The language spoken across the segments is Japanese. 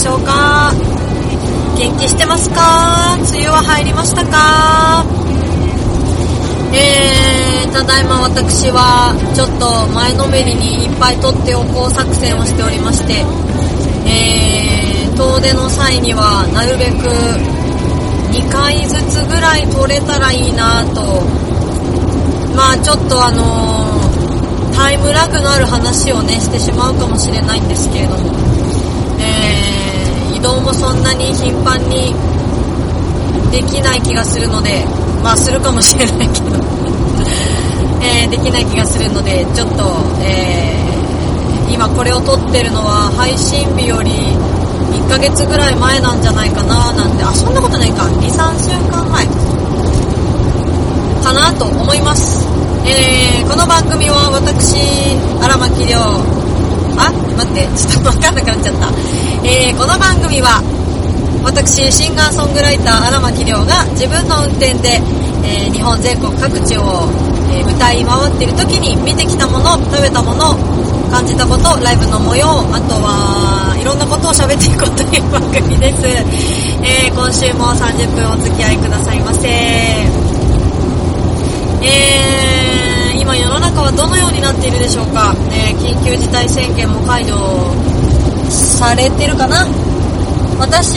しょうか。元気してますか？梅雨は入りましたか？ただいま私はちょっと前のめりにいっぱい撮っておこう作戦をしておりまして、遠出の際にはなるべく2回ずつぐらい撮れたらいいなと、まあちょっとタイムラグのある話をねしてしまうかもしれないんですけれども、移動もそんなに頻繁にできない気がするので、まあするかもしれないけど、できない気がするので、ちょっと、今これを撮ってるのは配信日より1ヶ月ぐらい前なんじゃないかななんて、あ、そんなことないか、2、3週間前かなと思います。この番組は私荒牧涼、この番組は私シンガーソングライター荒牧涼が自分の運転で、日本全国各地を、歌い回っている時に見てきたもの、食べたもの、感じたこと、ライブの模様、あとはいろんなことを喋っていこうという番組です。今週も30分お付き合いくださいませ。今世の中はどのようになっているでしょうか。緊急事態宣言も解除されてるかな。私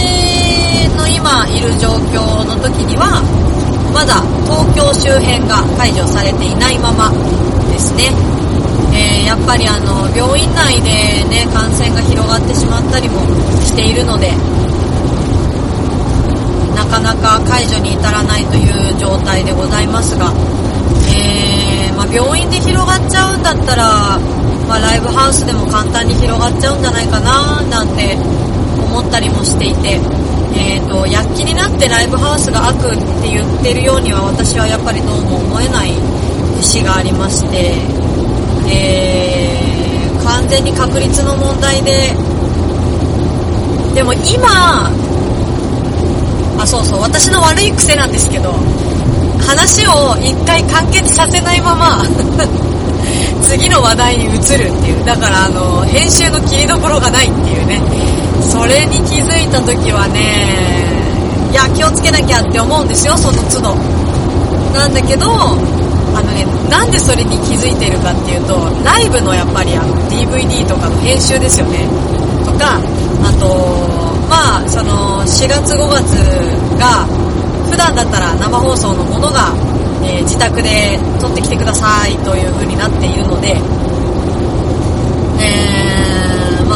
の今いる状況の時にはまだ東京周辺が解除されていないままですね。やっぱり病院内でね感染が広がってしまったりもしているので、なかなか解除に至らないという状態でございますが、病院で広がっちゃうんだったら、まあ、ライブハウスでも簡単に広がっちゃうんじゃないかななんて思ったりもしていて、躍起になってライブハウスが悪って言ってるようには私はやっぱりどうも思えない節がありまして、完全に確率の問題で、でも今、私の悪い癖なんですけど、話を一回完結させないまま次の話題に移るっていう、だから編集の切りどころがないっていうね、それに気づいた時はね、いや気をつけなきゃって思うんですよ、その都度なんだけど、なんでそれに気づいてるかっていうと、ライブのやっぱりDVD とかの編集ですよね、とか、あとまあその4月5月が普段だったら生放送のものが、自宅で撮ってきてくださいという風になっているので、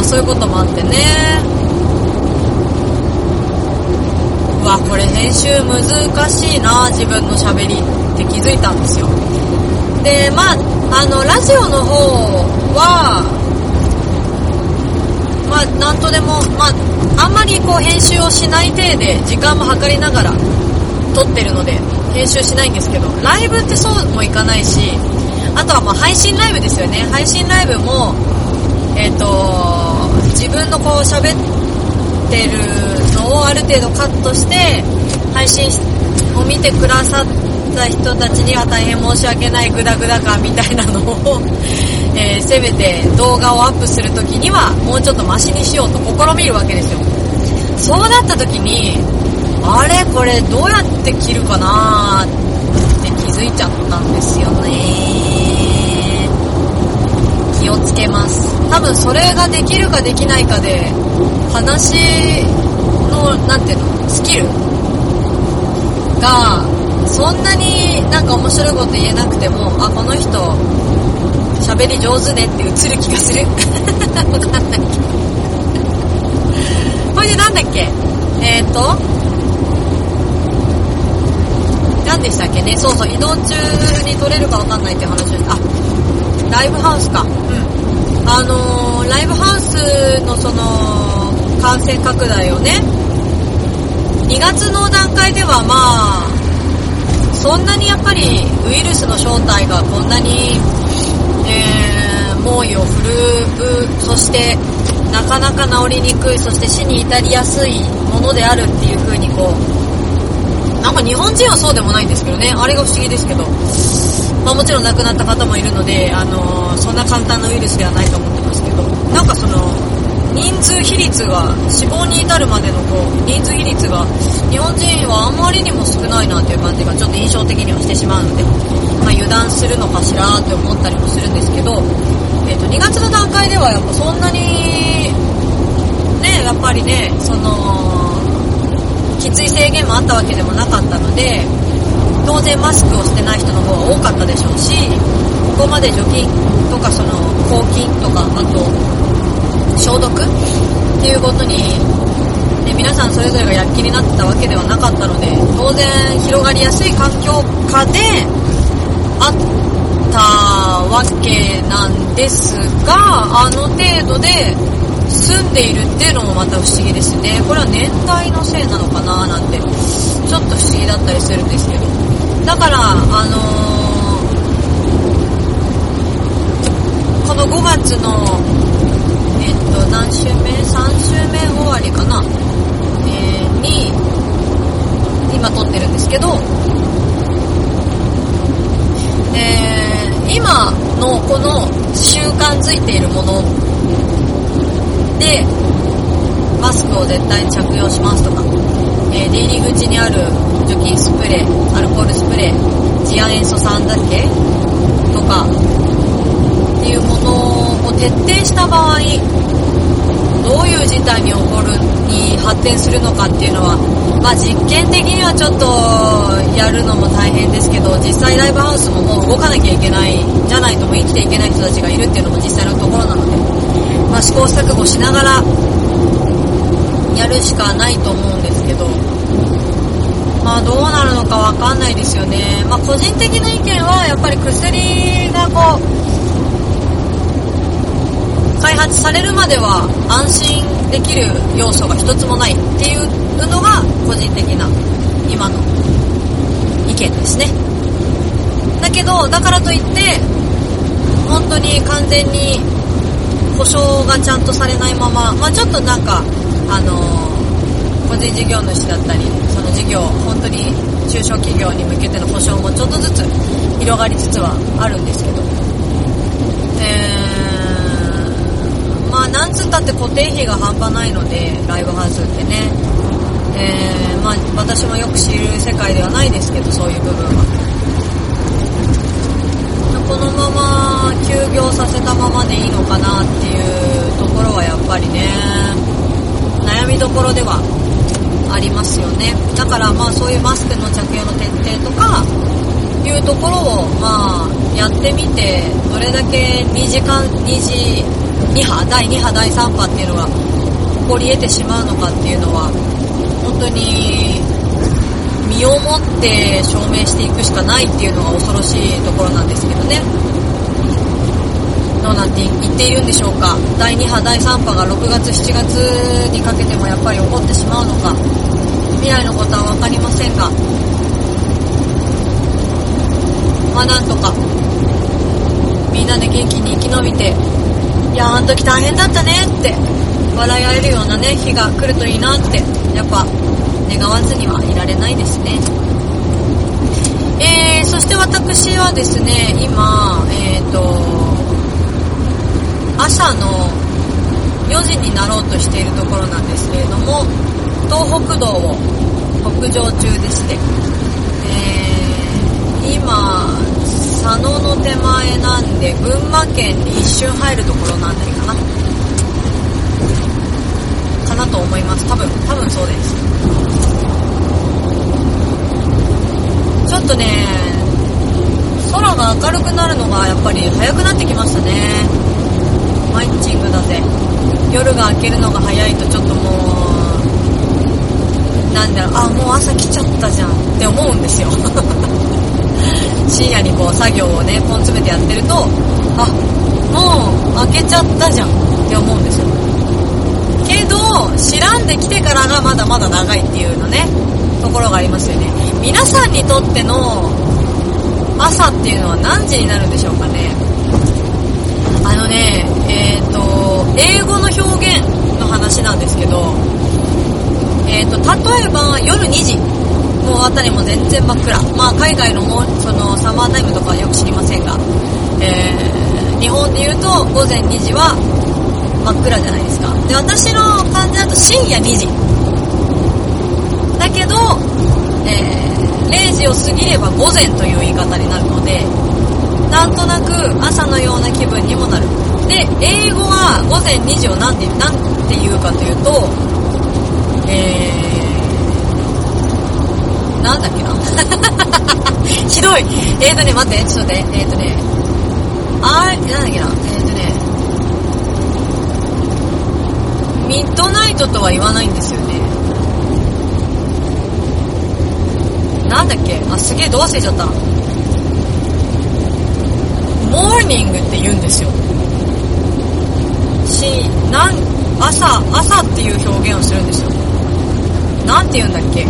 そういうこともあってね、うわこれ編集難しいな自分の喋りって気づいたんですよ。でまあラジオの方はまあなんとでも、まああんまりこう編集をしない体で時間も計りながら撮ってるので編集しないんですけど、ライブってそうもいかないし、あとはまあ配信ライブですよね。配信ライブも自分のこう喋ってるのをある程度カットして配信を見てくださった人たちには大変申し訳ないグダグダ感みたいなのをせめて動画をアップするときにはもうちょっとマシにしようと試みるわけですよ。そうなったときにあれこれどうやって切るかなって気づいちゃったんですよね。気をつけます。多分それができるかできないかで話のなんていうのスキルがそんなになんか面白いこと言えなくても、あこの人喋り上手ねって映る気がするなんだっけこれでなんだっけ何でしたっけね。そうそう、移動中に撮れるか分かんないって話。あ、ライブハウスか。うん、ライブハウスのその感染拡大をね2月の段階ではまあそんなにやっぱりウイルスの正体がこんなに猛威を振るう、そしてなかなか治りにくい、そして死に至りやすいものであるっていう風にこう、なんか日本人はそうでもないんですけどね、あれが不思議ですけど、まあもちろん亡くなった方もいるので、そんな簡単なウイルスではないと思ってますけど、なんかその人数比率が、死亡に至るまでの人数比率が日本人はあまりにも少ないなという感じがちょっと印象的にはしてしまうので、油断するのかしらって思ったりもするんですけど、2月の段階ではやっぱそんなにね、やっぱりね、そのきつい制限もあったわけでもなかったので、当然マスクをしてない人の方が多かったでしょうし、ここまで除菌とかその抗菌とか、あと消毒っていうことに、ね、皆さんそれぞれが躍起になってたわけではなかったので、当然広がりやすい環境下であったわけなんですが、あの程度で住んでいるっていうのもまた不思議ですね。これは年代のせいなのかななんてちょっと不思議だったりするんですけど、だからこの5月の何週目 ?3 週目終わりかな、に今撮ってるんですけど、今のこの習慣づいているものでマスクを絶対に着用しますとか、出入り口にある除菌スプレー、アルコールスプレー、次亜塩素酸だけとかっていうものを徹底した場合、どういう事態に起こるに発展するのかっていうのは、実験的にはちょっとやるのも大変ですけど、実際ライブハウスももう動かなきゃいけないじゃないとも生きていけない人たちがいるっていうのも実際のところなので、試行錯誤しながらやるしかないと思うんですけど、どうなるのかわかんないですよね。個人的な意見はやっぱり薬が開発されるまでは安心できる要素が一つもないっていうのが個人的な今の意見ですね。だけどだからといって本当に完全に保証がちゃんとされないまま、ちょっとなんか個人事業主だったり、その事業本当に中小企業に向けての保証もちょっとずつ広がりつつはあるんですけど、なんつったって固定費が半端ないので、ライブハウスってね、私もよく知る世界ではないですけど、そういう部分はこのまま休業させたままでいいのかなっていうところはやっぱりね、悩みどころではありますよね。だからそういうマスクの着用の徹底とかいうところをやってみて、どれだけ第2波第3波っていうのが起こり得てしまうのかっていうのは、本当に身をもって証明していくしかないっていうのが恐ろしいところなんですけどね。どうなって言っているんでしょうか。第2波第3波が6月7月にかけてもやっぱり起こってしまうのか、未来のことは分かりませんが、なんとかみんなで元気に生き延びて、あの時大変だったねって笑い合えるようなね、日が来るといいなってやっぱ願わずにはいられないですね。そして私はですね、今朝の4時になろうとしているところなんですけれども、東北道を北上中でして、今佐野の手前なんで群馬県に一瞬入るところなんだりかなと思います。多分そうです。ちょっとね、空が明るくなるのがやっぱり早くなってきましたね。マイチングだぜ。夜が明けるのが早いとちょっともう朝来ちゃったじゃんって思うんですよ深夜に作業をね、根詰めてやってると、もう開けちゃったじゃんって思うんですよ。けど知らんで来てからがまだまだ長いっていうのね、ところがありますよね。皆さんにとっての朝っていうのは何時になるんでしょうかね。英語の表現の話なんですけど、例えば夜2時あたりも全然真っ暗、海外のもそのサマータイムとかはよく知りませんが、日本でいうと午前2時は真っ暗じゃないですか。で、私の感じだと深夜2時だけど、0時を過ぎれば午前という言い方になるので、なんとなく朝のような気分にもなる。で、英語は午前2時をなんて言うかというと、なんだっけなひどい。待って、ちょっとね、なんだっけな、ミッドナイトとは言わないんですよね。なんだっけ、あ、すげえど忘れちゃった。モーニングって言うんですよ。朝っていう表現をするんですよ。なんて言うんだっけ、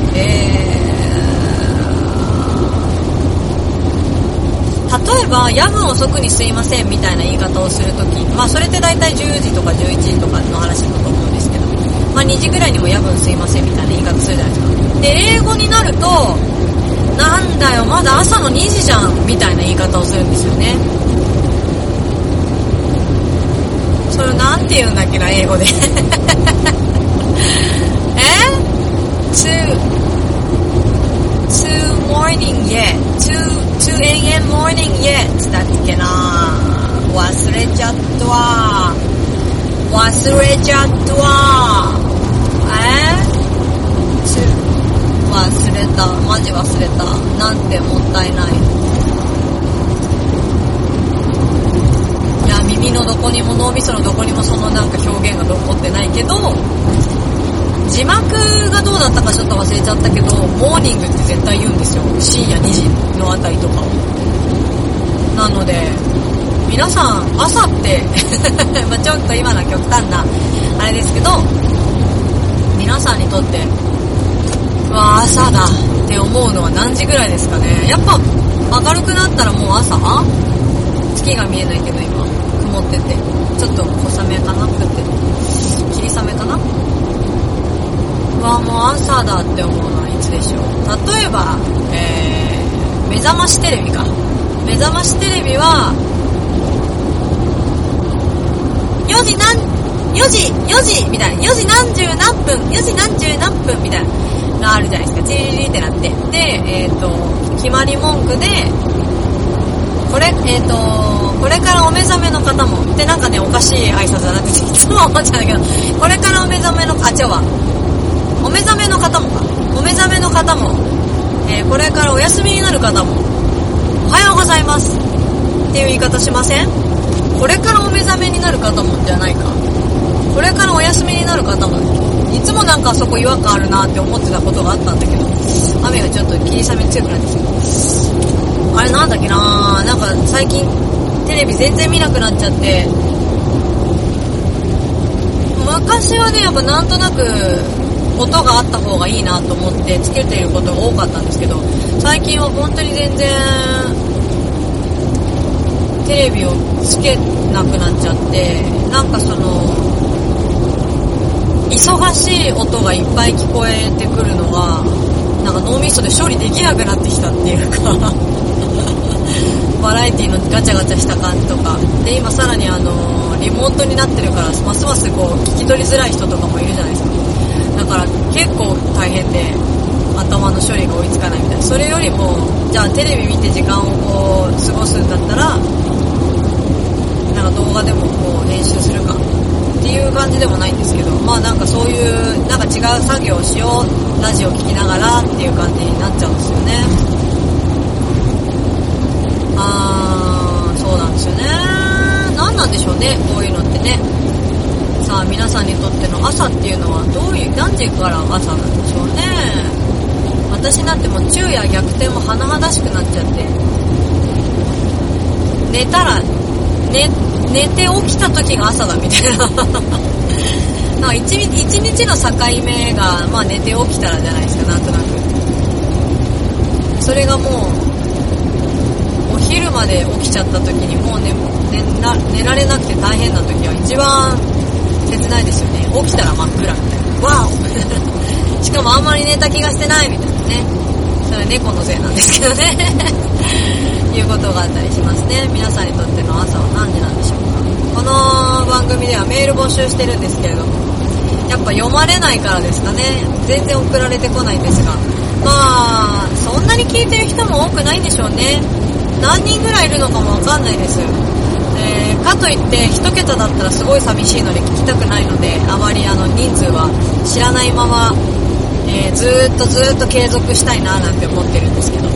例えば夜分遅くにすいませんみたいな言い方をするとき、まあそれってだいたい10時とか11時とかの話だと思うんですけど、まあ2時ぐらいにも夜分すいませんみたいな言い方するじゃないですか。で、英語になると、なんだよまだ朝の2時じゃんみたいな言い方をするんですよね。それなんて言うんだっけな、英語で2 AM morning yet だっけな。忘れちゃったわ。忘れた。マジ忘れた。なんてもったいない。いや、耳のどこにも脳みそのどこにもそのなんか表現が残ってないけど、字幕がどうだったかちょっと忘れちゃったけど、モーニングって絶対言うんですよ。深夜2時のあたりとかを。なので、皆さん、朝って、まぁちょっと今のは極端な、あれですけど、皆さんにとって、うわぁ、朝だって思うのは何時ぐらいですかね。やっぱ、明るくなったらもう朝、月が見えないけど今、曇ってて、ちょっと小雨かな降ってて、霧雨かな。もう朝だって思うのはいつでしょう。例えば、目覚ましテレビか。目覚ましテレビは4時みたいな、4時何分みたいなのあるじゃないですか。チリリリってなって、で、決まり文句でこれ、これからお目覚めの方もってなんかね、おかしい挨拶じゃなくていつも思っちゃうんだけど、これからお目覚めのお目覚めの方も、これからお休みになる方も、おはようございますっていう言い方しません？これからお目覚めになる方もじゃないか。これからお休みになる方も、いつもなんかそこ違和感あるなって思ってたことがあったんだけど、雨がちょっと霧雨強くなってきて、あれなんだっけな、なんか最近テレビ全然見なくなっちゃって、昔はね、やっぱなんとなく音があった方がいいなと思ってつけていることが多かったんですけど、最近は本当に全然テレビをつけなくなっちゃって、なんかその忙しい音がいっぱい聞こえてくるのがなんか脳みそで処理できなくなってきたっていうかバラエティのガチャガチャした感じとかで、今さらにリモートになってるからますますこう聞き取りづらい人とかもいるじゃないですか。だから結構大変で頭の処理が追いつかないみたいな。それよりもじゃあテレビ見て時間をこう過ごすんだったらなんか動画でもこう編集するかっていう感じでもないんですけど、まあなんかそういうなんか違う作業をしよう、ラジオ聞きながらっていう感じになっちゃうんですよね。そうなんですよね。何なんでしょうね、こういうのってね。さあ、皆さんにとっての朝っていうのは何時から朝なんでしょうね。私なんてもう昼夜逆転も甚だしくなっちゃって、寝て起きた時が朝だみたいななんか一日の境目が、まあ、寝て起きたらじゃないですか。なんとなくそれがもうお昼まで起きちゃった時にもう 寝られなくて大変な時は一番切ないですよね。起きたら真っ暗みたいな、わおしかもあんまり寝た気がしてないみたいなね。それは猫のせいなんですけどねいうことがあったりしますね。皆さんにとっての朝は何時なんでしょうか。この番組ではメール募集してるんですけれども、やっぱ読まれないからですかね。全然送られてこないんですが、まあそんなに聞いてる人も多くないんでしょうね。何人ぐらいいるのかもわかんないです。かといって一桁だったらすごい寂しいので聞きたくないので、あまり人数は知らないまま、ずっと継続したいななんて思ってるんですけどね。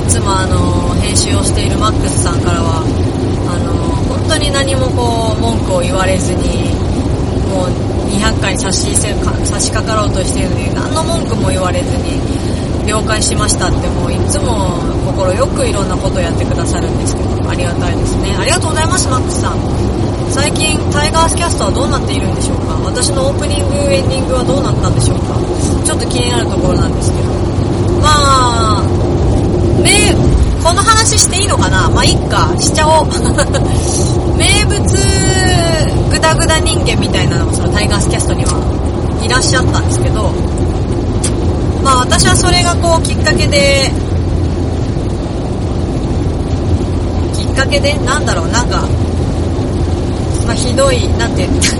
いつも編集をしているマックスさんからは本当に何もこう文句を言われずに、もう200回に差し掛かろうとしているのに何の文句も言われずに了解しましたって、もういつも心よくいろんなことをやってくださるんですけど、ありがたいですね。ありがとうございます、マックスさん。最近タイガースキャストはどうなっているんでしょうか。私のオープニングエンディングはどうなったんでしょうか。ちょっと気になるところなんですけど、まあね、この話していいのかな。まあいっか、しちゃおう名物グダグダ人間みたいなのがそのタイガースキャストにはいらっしゃったんですけど、まあ私はそれがこうきっかけでなんだろう、なんか、まあ、ひどい、なんて言った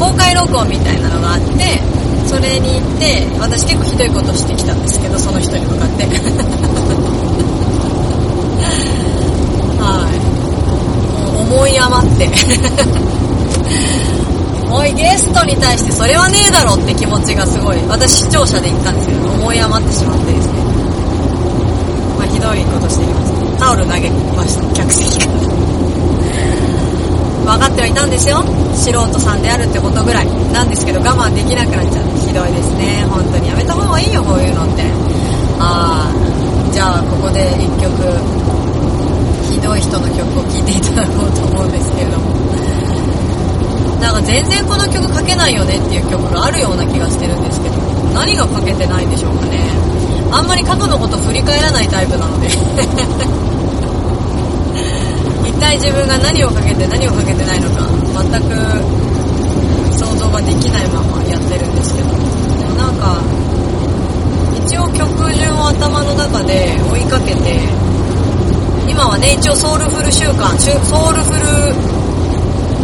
公開録音みたいなのがあって、それに行って私結構ひどいことしてきたんですけど、その人に向かってはい、思い余っておい、ゲストに対してそれはねえだろって気持ちがすごい、私視聴者で言ったんですけど、思い余ってしまってですね、まあひどいことしてきました。タオル投げました、客席から分かってはいたんですよ、素人さんであるってことぐらいなんですけど、我慢できなくなっちゃって、ひどいですね、本当にやめた方がいいよ、こういうのって。ああ、じゃあここで一曲ひどい人の曲を聴いていただこうと思うんですけれども、なんか全然この曲書けないよねっていう曲があるような気がしてるんですけど、何が書けてないんでしょうかね。あんまり過去のこと振り返らないタイプなので一体自分が何を書けて何を書けてないのか全く想像ができないままやってるんですけど、でもなんか一応曲順を頭の中で追いかけて、今はね一応ソウルフル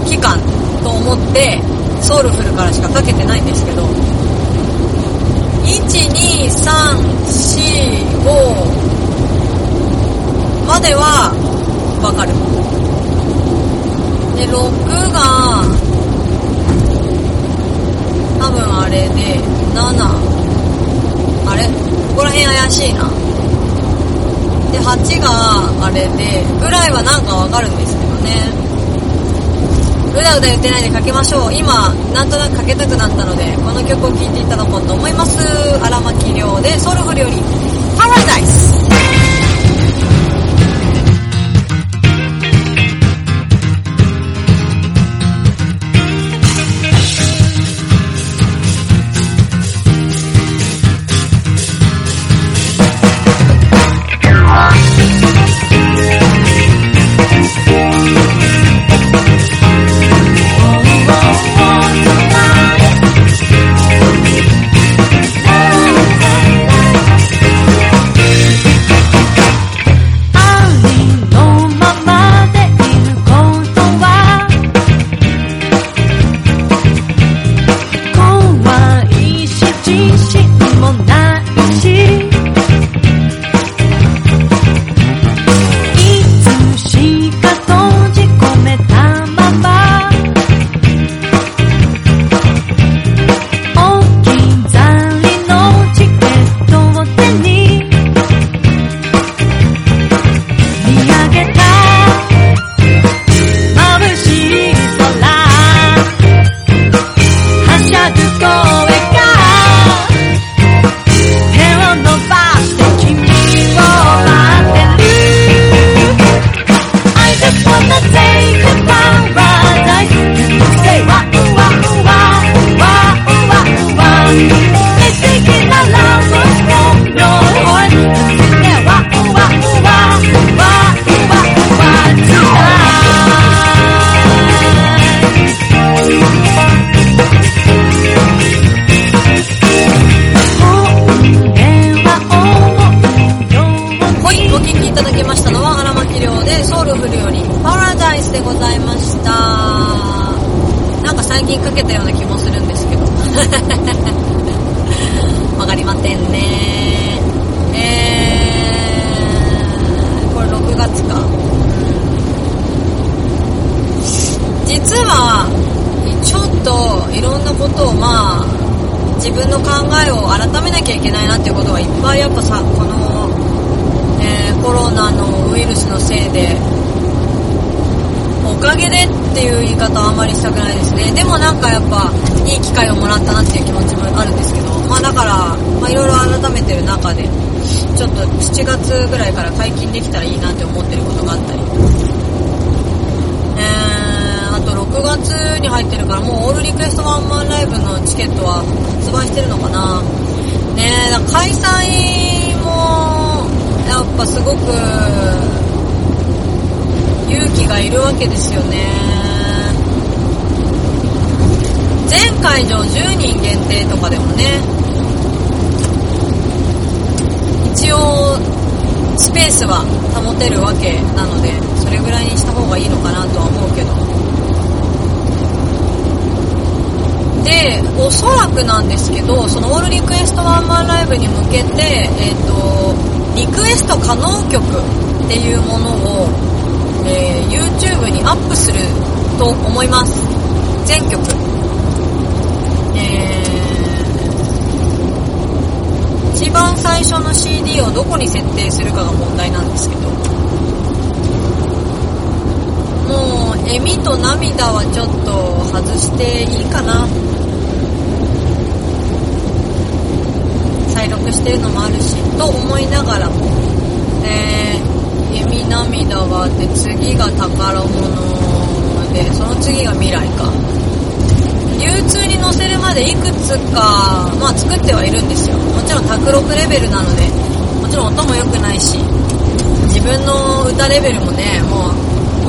期間と思ってソウルフルからしか書けてないんですけど、 1,2,3,4,5 まではわかるで、6が多分あれで、7、あれここら辺怪しいなで、8があれでぐらいはなんかわかるんですけどね。うだうだ言ってないで書けましょう。今なんとなく書けたくなったので、この曲を聴いていただこうと思います。荒牧亮でソウルフルより Paradise。ピンかけたような気もするんですけどわかりませんね。これ6月か。実はちょっといろんなことを自分の考えを改めなきゃいけないなっていうことがいっぱいやっぱさ、この、コロナのウイルスのせいで、おかげでっていう言い方はあんまりしたくないですね。でもなんかやっぱいい機会をもらったなっていう気持ちもあるんですけど、だからいろいろ改めてる中でちょっと7月ぐらいから解禁できたらいいなって思ってることがあったり、あと6月に入ってるからもうオールリクエストワンマンライブのチケットは発売してるのかな。だから開催もやっぱすごく勇気がいるわけですよね。全会場10人限定とかでもね、一応スペースは保てるわけなので、それぐらいにした方がいいのかなとは思うけど。で、おそらくなんですけど、そのオールリクエストワンマンライブに向けて、リクエスト可能曲っていうものをYouTube にアップすると思います。全曲、一番最初の CD をどこに設定するかが問題なんですけど、もう笑みと涙はちょっと外していいかな。再録してるのもあるしと思いながらも、涙があって、次が宝物で、その次が未来か。流通に載せるまでいくつか、作ってはいるんですよ。もちろん卓録レベルなので、もちろん音も良くないし、自分の歌レベルもね、もう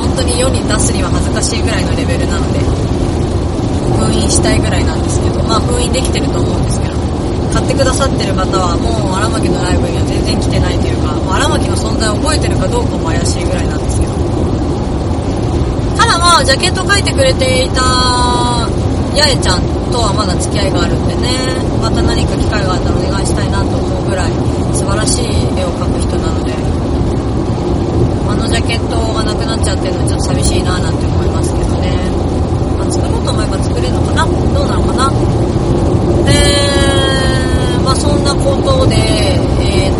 本当に世に出すには恥ずかしいぐらいのレベルなので、封印したいぐらいなんですけど、封印できてると思うんですけど、買ってくださってる方はもう荒牧のライブには全然来てないというか、荒牧の存在を覚えてるかどうかも怪しいぐらいなんですけど、ただジャケット描いてくれていた八重ちゃんとはまだ付き合いがあるんでね、また何か機会があったらお願いしたいなと思うぐらい素晴らしい絵を描く人なので、あのジャケットがなくなっちゃってるのはちょっと寂しいななんて思いますけどね、作ろうと思えば作れるのかな、どうなのかな。そんなことで、で、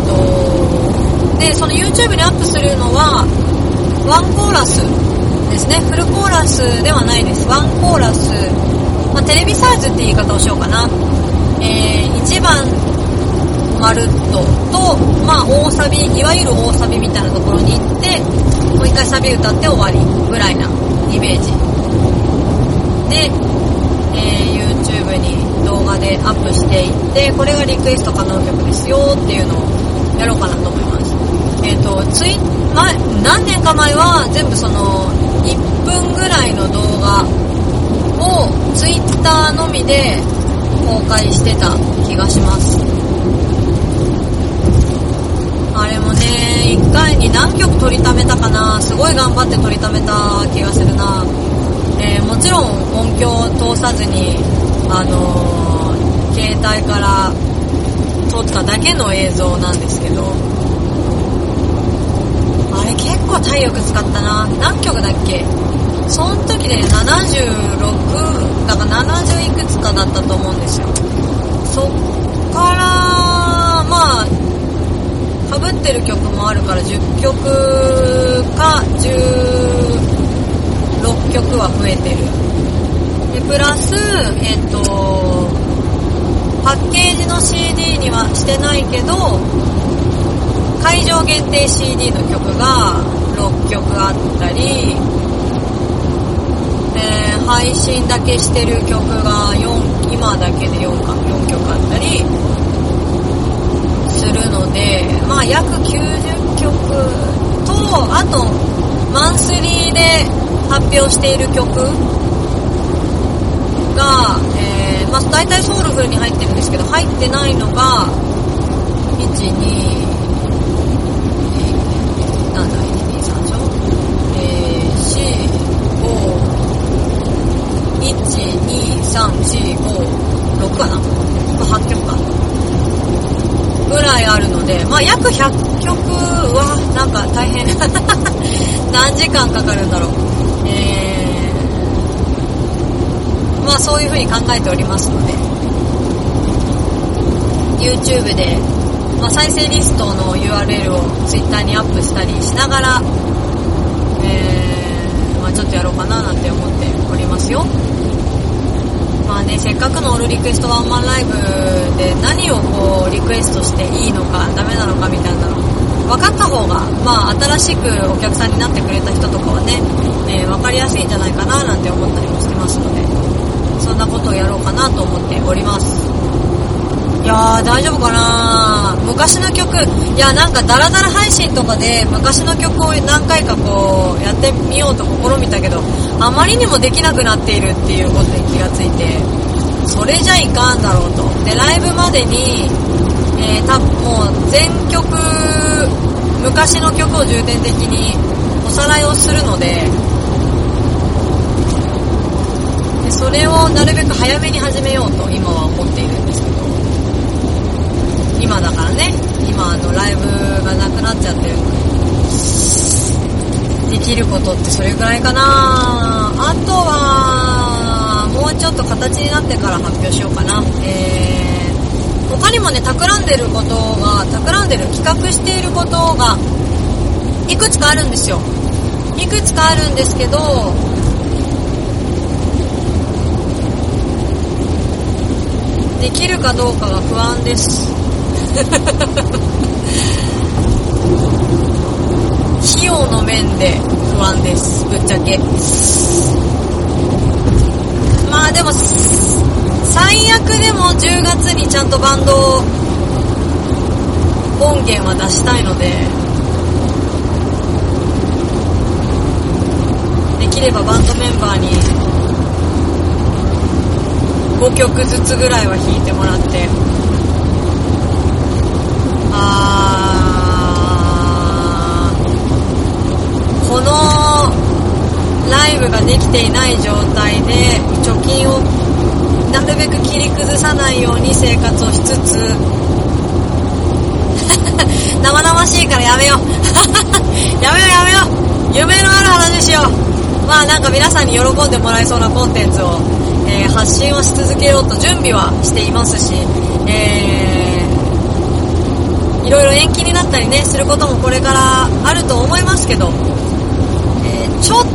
その YouTube にアップするのはワンコーラスですね。フルコーラスではないです。ワンコーラス、テレビサイズって言い方をしようかな。1番まるっとと、大サビ、いわゆる大サビみたいなところに行って、もう一回サビ歌って終わりぐらいなイメージで。YouTube に動画でアップしていって、これがリクエスト可能曲ですよっていうのをやろうかなと思います。何年か前は全部その1分ぐらいの動画を Twitter のみで公開してた気がします。あれもね、1回に何曲撮りためたかな、すごい頑張って撮りためた気がするな。もちろん音響を通さずに、携帯から撮っただけの映像なんですけど、あれ結構体力使ったな。何曲だっけ、その時で76だから70いくつかだったと思うんですよ。そっから被ってる曲もあるから10曲か6曲は増えてる。でプラス、パッケージの CD にはしてないけど、会場限定 CD の曲が6曲あったり、配信だけしてる曲が今だけで4曲あったりするので、約90曲と、あとマンスリーで発表している曲が、大体ソウルフルに入ってるんですけど、入ってないのが1 2 3 4 5 1 2 1,2,3,4,5,6 かな、8曲かぐらいあるので、まあ約100曲はなんか大変何時間かかるんだろう、まあそういう風に考えておりますので、 YouTube で、まあ、再生リストの URL を Twitter にアップしたりしながら、まあちょっとやろうかななんて思っておりますよ。まあね、せっかくのオールリクエストワンマンライブで何をこうリクエストしていいのかダメなのかみたいなの分かった方が、まあ新しくお客さんになってくれた人とかはね、分かりやすいんじゃないかななんて思ったりもしてますので、そんなことをやろうかなと思っております。いやー、大丈夫かな。昔の曲、いやなんかダラダラ配信とかで昔の曲を何回かこうやってみようと試みたけど、あまりにもできなくなっているっていうことに気がついて、それじゃいかんだろうと。でライブまでに、もう全曲昔の曲を重点的におさらいをするので、でそれをなるべく早めに始めようと今は思っているんですけど、今だからね、今ライブがなくなっちゃってるので、できることってそれぐらいかな。あとはもうちょっと形になってから発表しようかな。他にもね、企画していることがいくつかあるんですよ。いくつかあるんですけど、できるかどうかが不安です費用の面で不安です、ぶっちゃけ。まあでも最悪でも10月にちゃんとバンド音源は出したいので、できればバンドメンバーに5曲ずつぐらいは弾いてもらって、このライブができていない状態で貯金をなるべく切り崩さないように生活をしつつ生々しいからやめようやめよう、夢のある話しよう。まあなんか皆さんに喜んでもらえそうなコンテンツを、発信をし続けようと準備はしていますし、いろいろ延期になったりねすることもこれからあると思いますけど、ちょっと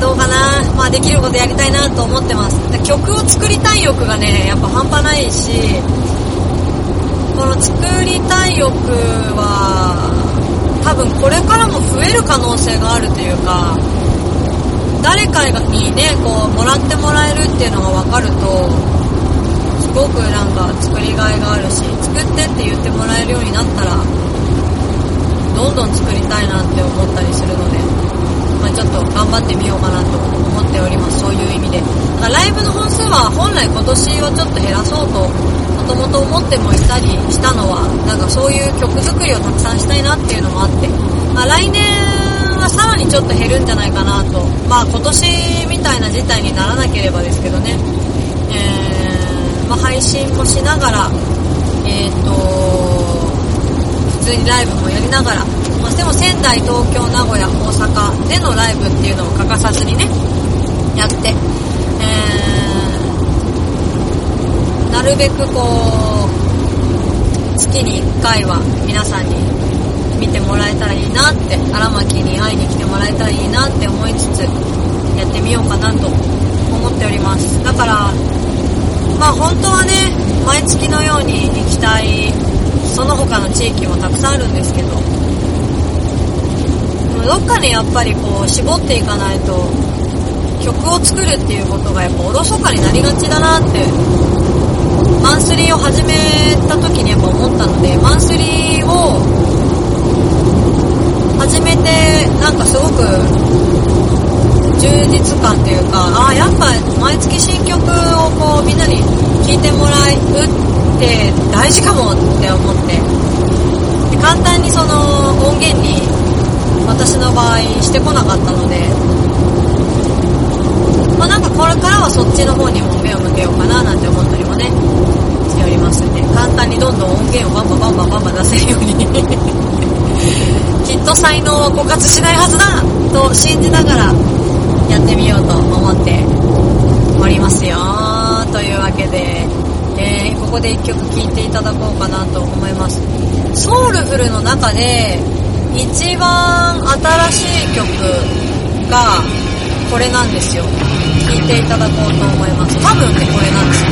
どうかな、まあできることやりたいなと思ってます。曲を作りたい欲がねやっぱ半端ないし、この作りたい欲は多分これからも増える可能性があるというか、誰かにねこうもらってもらえるっていうのが分かるとすごくなんか作りがいがあるし、作ってって言ってもらえるようになったらどんどん作りたいなって思ったりするので、まあ、ちょっと頑張ってみようかなと思っております。そういう意味でだからライブの本数は本来今年はちょっと減らそうともともと思ってもいたりしたのは、なんかそういう曲作りをたくさんしたいなっていうのもあって、まあ、来年はさらにちょっと減るんじゃないかなと、まあ今年みたいな事態にならなければですけどね、まあ、配信もしながら、普通にライブもやりながら、まあ、でも仙台、東京、名古屋、大阪でのライブっていうのを欠かさずにねやって、なるべくこう月に1回は皆さんに見てもらえたらいいなって、荒牧に会いに来てもらえたらいいなって思いつつやってみようかなと思っております。だからまあ本当はね毎月のように行きたい、その他の地域もたくさんあるんですけど、どっかねやっぱりこう絞っていかないと曲を作るっていうことがやっぱおろそかになりがちだなってマンスリーを始めた時にやっぱ思ったので、マンスリーを始めてなんかすごく充実感というか、あ、やっぱ毎月新曲をこうみんなに聴いてもらうって大事かもって思って、で簡単にその音源に私の場合してこなかったので、これからはそっちの方にも目を向けようかななんて思ったりもねしておりますね。簡単にどんどん音源をバンバン出せるようにきっと才能は枯渇しないはずだと信じながらやってみようと思っておりますよ。というわけで、ここで一曲聴いていただこうかなと思います。ソウルフルの中で一番新しい曲がこれなんですよ。聴いていただこうと思います。多分ねこれなんです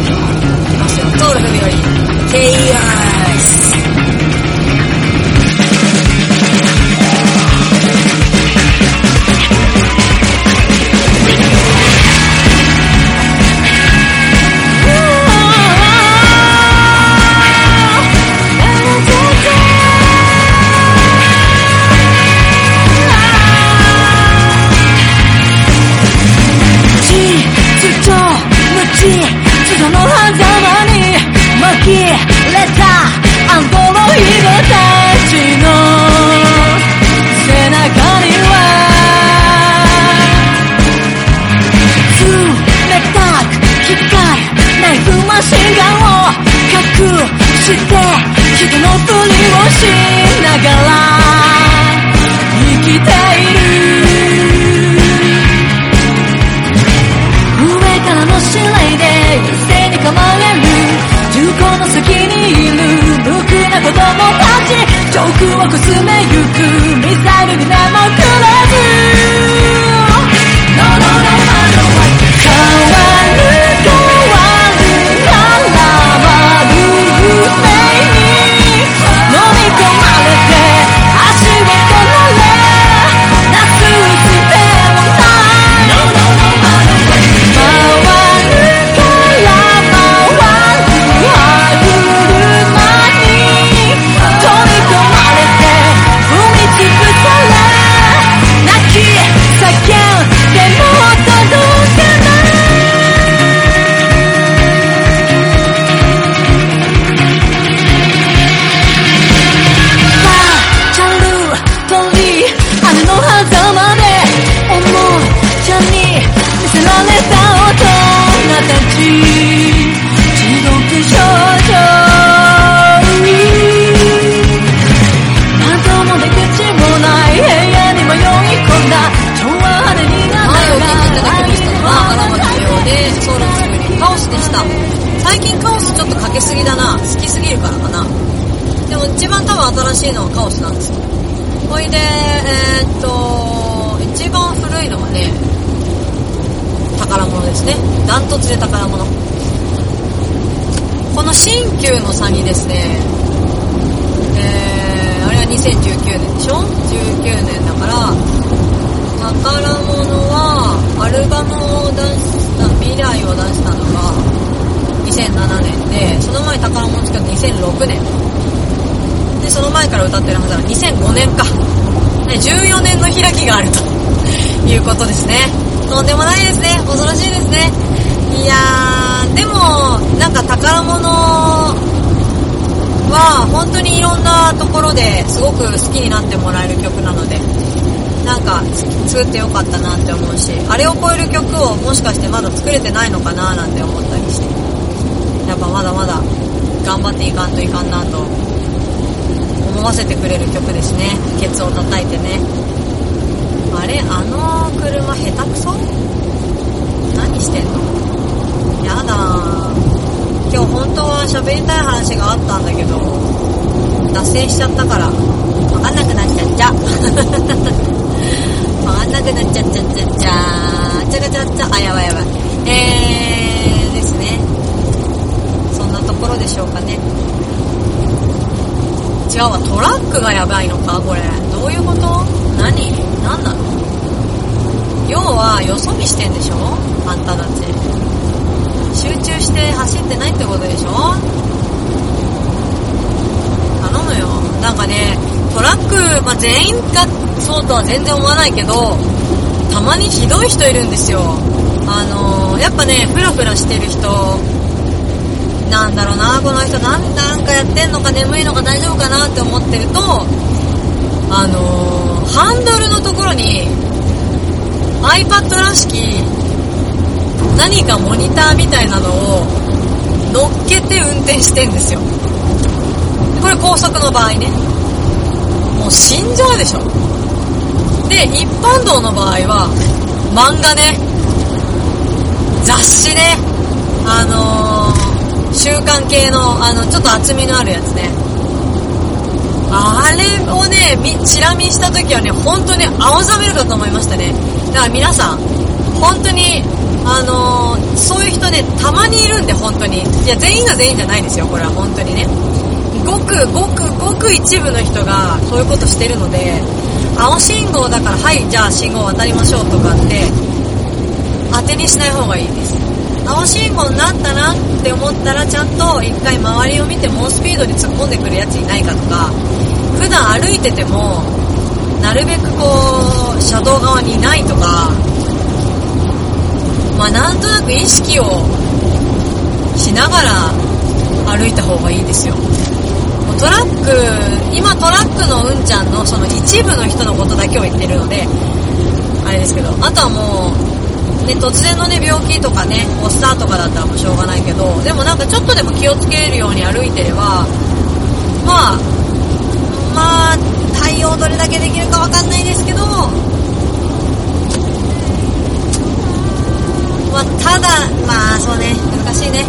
よ。いますよ。ソウルフルよりParadise。新しいのはカオスなんですけど、ほいで一番古いのはね宝物ですね。ダントツで宝物。この新旧の差にですね、あれは2019年でしょ。19年だから宝物はアルバムを出した未来を出したのが2007年で、その前宝物作った2006年で、その前から歌ってるはずは2005年か、14年の開きがあるということですね。とんでもないですね。恐ろしいですね。いやー、でもなんか宝物は本当にいろんなところですごく好きになってもらえる曲なので、なんか作ってよかったなって思うし、あれを超える曲をもしかしてまだ作れてないのかななんて思ったりして、やっぱまだまだ頑張っていかんといかんなと思わせてくれる曲ですね。ケツを叩いてね。あれ、あの車下手くそ？何してんの？やだー。今日本当は喋りたい話があったんだけど脱線しちゃったから分かんなくなっちゃっちゃ分かんなくなっちゃっちゃっちゃっちゃーちゃがちゃっちゃ。あ、やばいやばい。ですね。そんなところでしょうかね。違うわ、トラックがやばいのかこれ。どういうこと？何なの？要はよそ見してんでしょあんたたち。集中して走ってないってことでしょ。頼むよ。なんかね、トラック、全員がそうとは全然思わないけど、たまにひどい人いるんですよ。やっぱね、フラフラしてる人なんだろうな、この人なんかやってんのか、眠いのか、大丈夫かなって思ってると、ハンドルのところに iPad らしき何かモニターみたいなのを乗っけて運転してんですよ。これ高速の場合ね、もう死んじゃうでしょ。で、一般道の場合は漫画ね、雑誌ね、週刊系のちょっと厚みのあるやつね、あれをねチラ見した時はね、本当に青ざめるかと思いましたね。だから皆さん本当にそういう人ね、たまにいるんで、本当に、いや全員が全員じゃないですよ、これは本当にね、ごく一部の人がそういうことしてるので、青信号だからはいじゃあ信号渡りましょうとかって当てにしない方がいいです。青信号になったなって思ったら、ちゃんと一回周りを見て、猛スピードに突っ込んでくるやついないかとか、普段歩いててもなるべくこう車道側にいないとか、まあなんとなく意識をしながら歩いた方がいいですよ。トラック、今トラックのうんちゃんのその一部の人のことだけを言ってるのであれですけど、あとはもう、ね、突然のね病気とかね、おっさんとかだったらもうしょうがないけど、でもなんかちょっとでも気をつけるように歩いてれば、まあ対応どれだけできるかわかんないですけど、まあただまあそうね、難しいね。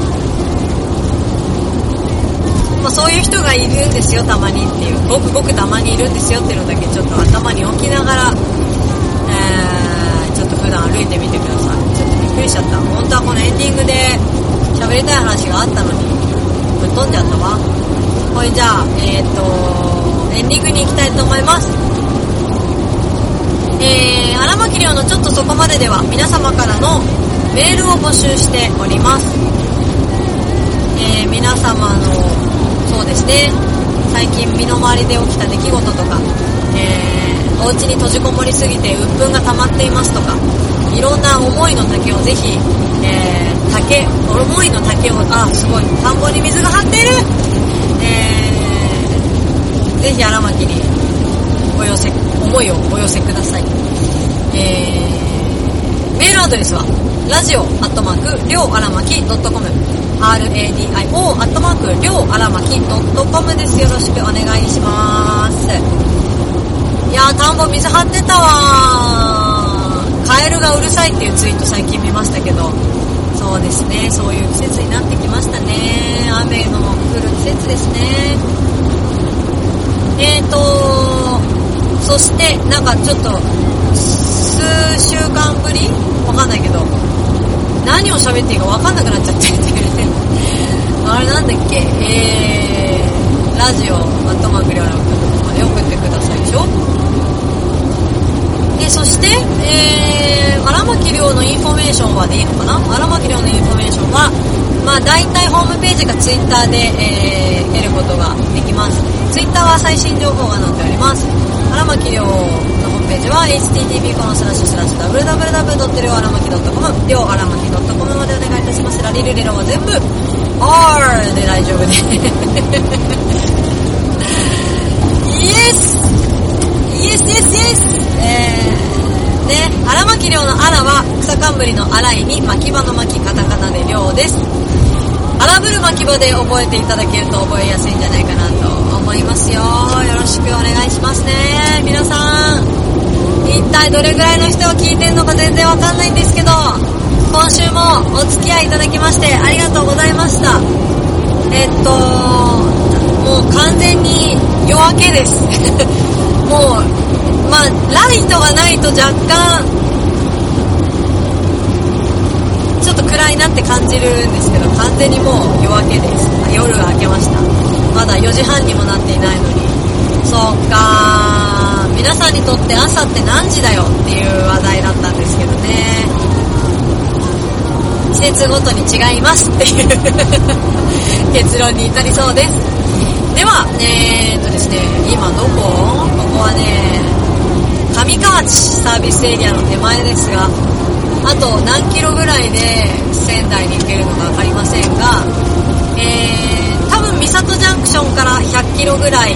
まあ、そういう人がいるんですよ、たまにっていう、ごくごくたまにいるんですよっていうのだけちょっと頭に置きながら、ちょっと普段歩いてみてください。ちょっとびっくりしちゃった。本当はこのエンディングで喋りたい話があったのにぶっ飛んじゃったわ。これじゃあ、エンディングに行きたいと思います。荒牧亮のちょっとそこまででは、皆様からのメールを募集しております。皆様の、そうですね、最近身の回りで起きた出来事とか、お家に閉じこもりすぎて鬱憤が溜まっていますとか、いろんな思いの丈をぜひ、思いの丈を、あ、すごい田んぼに水が張っている、ぜひ荒牧に思いをお寄せください。メールアドレスはradio@ryoaramaki.com、radio@ryoaramaki.com です。よろしくお願いします。いやー、田んぼ水張ってたわー。カエルがうるさいっていうツイート最近見ましたけど、そうですね、そういう季節になってきましたね。雨の降る季節ですね。そしてなんかちょっと数週間ぶりわかんないけど、何を喋っていいかわかんなくなっちゃってあれなんだっけ、ラジオアットマークリョウアラマキ.comまで送ってくださいでしょ。で、そして荒牧亮のインフォメーションはでいいのかな、荒牧亮のインフォメーションはまあだいたいホームページかツイッターで、得ることができます。ツイッターは最新情報が載っております。荒牧亮のホームページは http://www.ryoaramaki.com、 りょうあらまき .com までお願いいたします。ラリルリロは全部 R で大丈夫でイエスイエスイエスイエス、ね、荒牧亮のあらは草冠の荒いに巻き場の巻き、カタカナで亮です。荒ぶる巻き場で覚えていただけると覚えやすいんじゃないかなと思いますよ。よろしくお願いしますね。皆さん、一体どれぐらいの人を聞いてるのか全然わかんないんですけど、今週もお付き合いいただきましてありがとうございました。もう完全に夜明けですもうまあライトがないと若干ちょっと暗いなって感じるんですけど、完全にもう夜明けです。夜が明けました。まだ4時半にもなっていないのに。そうか、皆さんにとって朝って何時だよっていう話題だったんですけどね、季節ごとに違いますっていう結論に至りそうです。では、ですね、今どこ？ここはね、上河内サービスエリアの手前ですが、あと何キロぐらいで仙台に行けるのか分かりませんが、多分三郷ジャンクションから100キロぐらい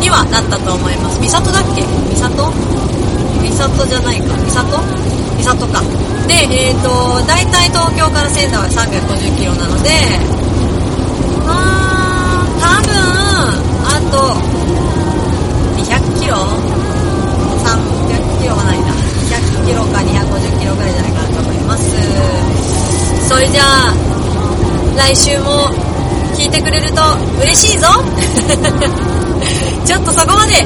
にはなったと思います。三郷だっけ？三郷じゃないか。三郷三郷かで、だいたい東京から仙台は350キロなので、まあ多分あと200キロ300キロはないな、200キロか250キロぐらいじゃないかなと思います。それじゃあ来週も聞いてくれると嬉しいぞちょっとそこまで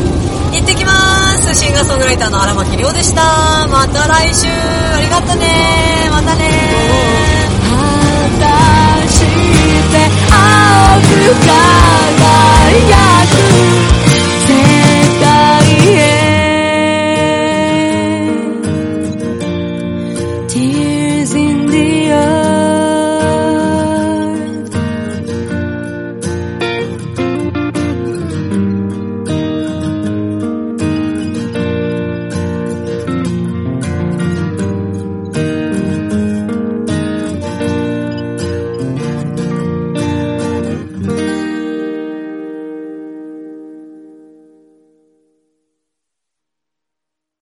行ってきます。シンガーソングライターの荒牧亮でした。また来週。ありがとね。またね。果たして青く輝く